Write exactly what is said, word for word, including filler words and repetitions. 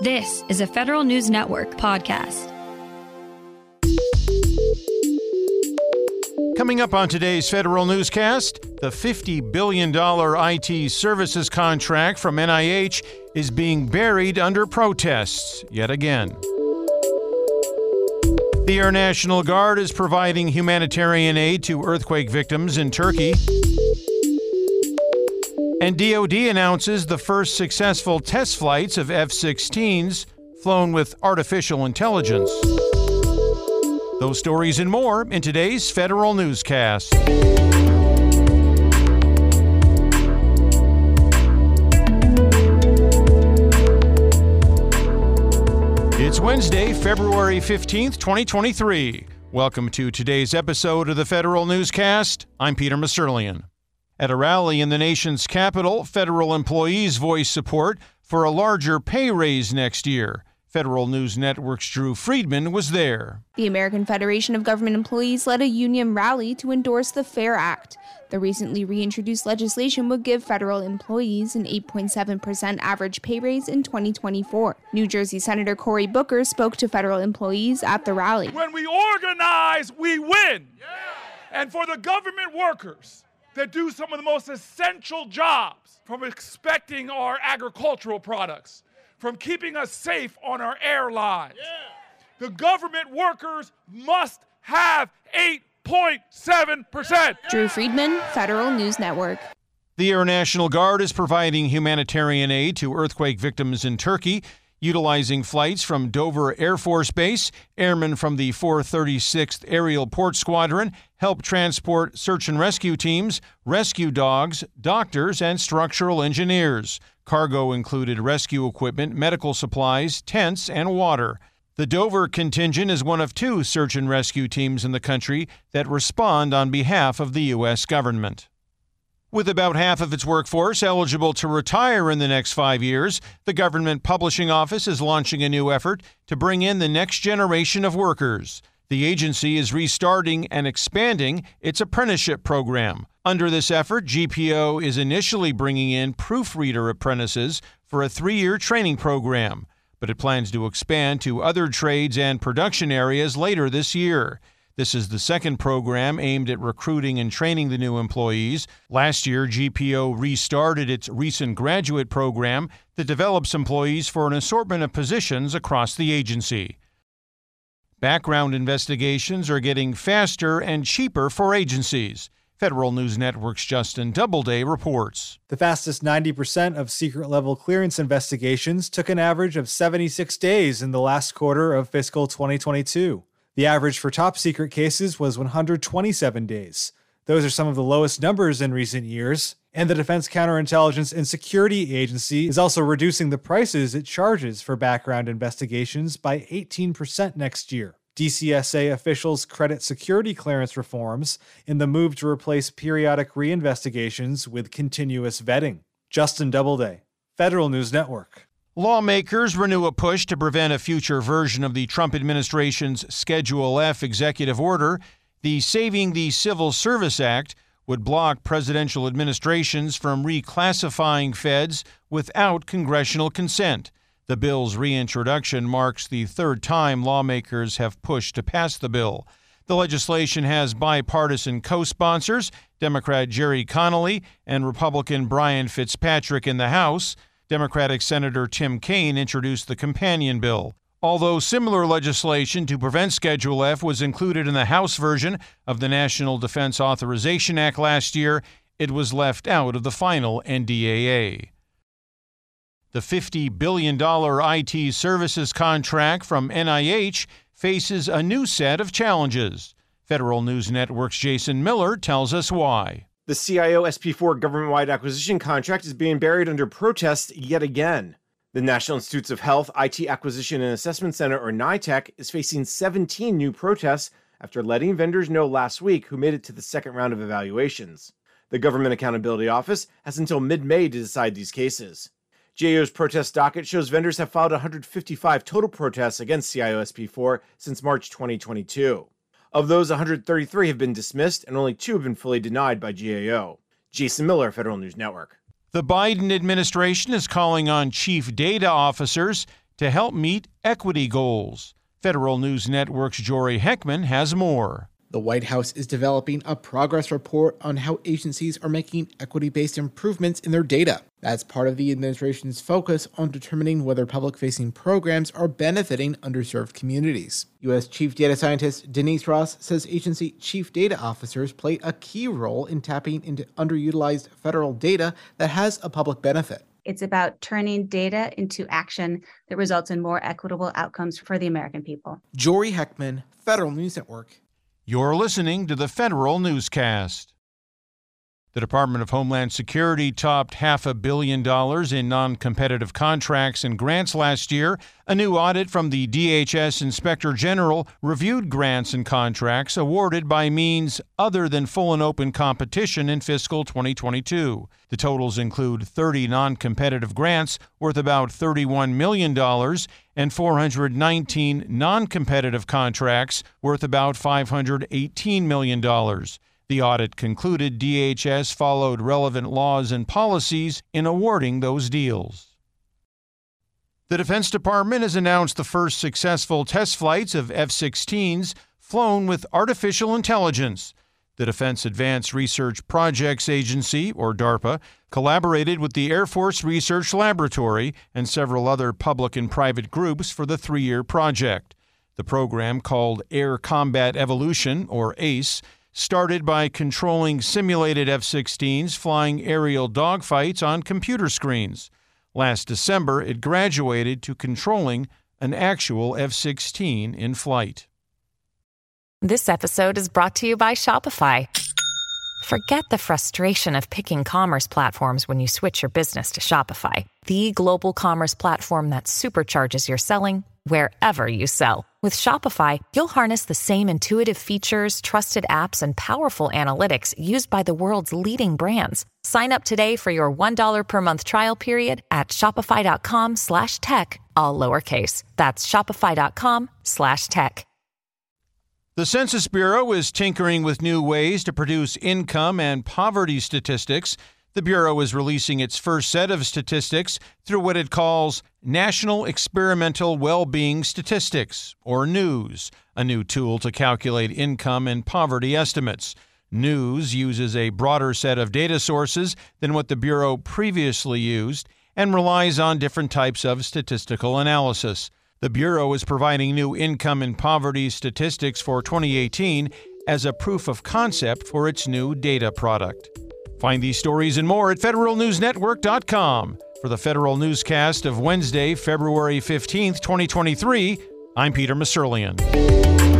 This is a Federal News Network podcast. Coming up on today's Federal Newscast, the fifty billion dollars I T services contract from N I H is being buried under protests yet again. The Air National Guard is providing humanitarian aid to earthquake victims in Turkey. And D O D announces the first successful test flights of F sixteens flown with artificial intelligence. Those stories and more in today's Federal Newscast. It's Wednesday, February fifteenth, twenty twenty-three. Welcome to today's episode of the Federal Newscast. I'm Peter Masurlian. At a rally in the nation's capital, federal employees voiced support for a larger pay raise next year. Federal News Network's Drew Friedman was there. The American Federation of Government Employees led a union rally to endorse the FAIR Act. The recently reintroduced legislation would give federal employees an eight point seven percent average pay raise in twenty twenty-four. New Jersey Senator Cory Booker spoke to federal employees at the rally. When we organize, we win. Yeah. And for the government workers that do some of the most essential jobs, from expecting our agricultural products, from keeping us safe on our airlines. Yeah. The government workers must have eight point seven percent. Drew Friedman, Federal News Network. The Air National Guard is providing humanitarian aid to earthquake victims in Turkey, utilizing flights from Dover Air Force Base. Airmen from the four thirty-sixth Aerial Port Squadron help transport search and rescue teams, rescue dogs, doctors, and structural engineers. Cargo included rescue equipment, medical supplies, tents, and water. The Dover contingent is one of two search and rescue teams in the country that respond on behalf of the U S government. With about half of its workforce eligible to retire in the next five years, the Government Publishing Office is launching a new effort to bring in the next generation of workers. The agency is restarting and expanding its apprenticeship program. Under this effort, G P O is initially bringing in proofreader apprentices for a three-year training program, but it plans to expand to other trades and production areas later this year. This is the second program aimed at recruiting and training the new employees. Last year, G P O restarted its recent graduate program that develops employees for an assortment of positions across the agency. Background investigations are getting faster and cheaper for agencies. Federal News Network's Justin Doubleday reports. The fastest ninety percent of secret-level clearance investigations took an average of seventy-six days in the last quarter of fiscal twenty twenty-two. The average for top-secret cases was one hundred twenty-seven days. Those are some of the lowest numbers in recent years, and the Defense Counterintelligence and Security Agency is also reducing the prices it charges for background investigations by eighteen percent next year. D C S A officials credit security clearance reforms in the move to replace periodic reinvestigations with continuous vetting. Justin Doubleday, Federal News Network. Lawmakers renew a push to prevent a future version of the Trump administration's Schedule F executive order. The Saving the Civil Service Act would block presidential administrations from reclassifying feds without congressional consent. The bill's reintroduction marks the third time lawmakers have pushed to pass the bill. The legislation has bipartisan co-sponsors, Democrat Jerry Connolly and Republican Brian Fitzpatrick in the House. Democratic Senator Tim Kaine introduced the companion bill. Although similar legislation to prevent Schedule F was included in the House version of the National Defense Authorization Act last year, it was left out of the final N D A A. The fifty billion dollars I T services contract from N I H faces a new set of challenges. Federal News Network's Jason Miller tells us why. The C I O S P four government-wide acquisition contract is being buried under protest yet again. The National Institutes of Health I T Acquisition and Assessment Center, or NITAC, is facing seventeen new protests after letting vendors know last week who made it to the second round of evaluations. The Government Accountability Office has until mid-May to decide these cases. G A O's protest docket shows vendors have filed one hundred fifty-five total protests against C I O S P four since March twenty twenty-two. Of those, one hundred thirty-three have been dismissed and only two have been fully denied by G A O. Jason Miller, Federal News Network. The Biden administration is calling on chief data officers to help meet equity goals. Federal News Network's Jory Heckman has more. The White House is developing a progress report on how agencies are making equity-based improvements in their data. That's part of the administration's focus on determining whether public-facing programs are benefiting underserved communities. U S Chief Data Scientist Denise Ross says agency chief data officers play a key role in tapping into underutilized federal data that has a public benefit. It's about turning data into action that results in more equitable outcomes for the American people. Jory Heckman, Federal News Network. You're listening to the Federal Newscast. The Department of Homeland Security topped half a billion dollars in non-competitive contracts and grants last year. A new audit from the D H S Inspector General reviewed grants and contracts awarded by means other than full and open competition in fiscal twenty twenty-two. The totals include thirty non-competitive grants worth about thirty-one million dollars and four hundred nineteen non-competitive contracts worth about five hundred eighteen million dollars. The audit concluded D H S followed relevant laws and policies in awarding those deals. The Defense Department has announced the first successful test flights of F sixteens flown with artificial intelligence. The Defense Advanced Research Projects Agency, or DARPA, collaborated with the Air Force Research Laboratory and several other public and private groups for the three-year project. The program, called Air Combat Evolution, or ACE, started by controlling simulated F sixteens flying aerial dogfights on computer screens. Last December, it graduated to controlling an actual F sixteen in flight. This episode is brought to you by Shopify. Forget the frustration of picking commerce platforms when you switch your business to Shopify, the global commerce platform that supercharges your selling wherever you sell. With Shopify, you'll harness the same intuitive features, trusted apps, and powerful analytics used by the world's leading brands. Sign up today for your one dollar per month trial period at shopify.com slash tech, all lowercase. That's shopify.com slash tech. The Census Bureau is tinkering with new ways to produce income and poverty statistics. The Bureau is releasing its first set of statistics through what it calls National Experimental Well-Being Statistics, or NEWS, a new tool to calculate income and poverty estimates. NEWS uses a broader set of data sources than what the Bureau previously used and relies on different types of statistical analysis. The Bureau is providing new income and poverty statistics for twenty eighteen as a proof of concept for its new data product. Find these stories and more at federal news network dot com. For the Federal Newscast of Wednesday, February fifteenth, twenty twenty-three, I'm Peter Masurlian.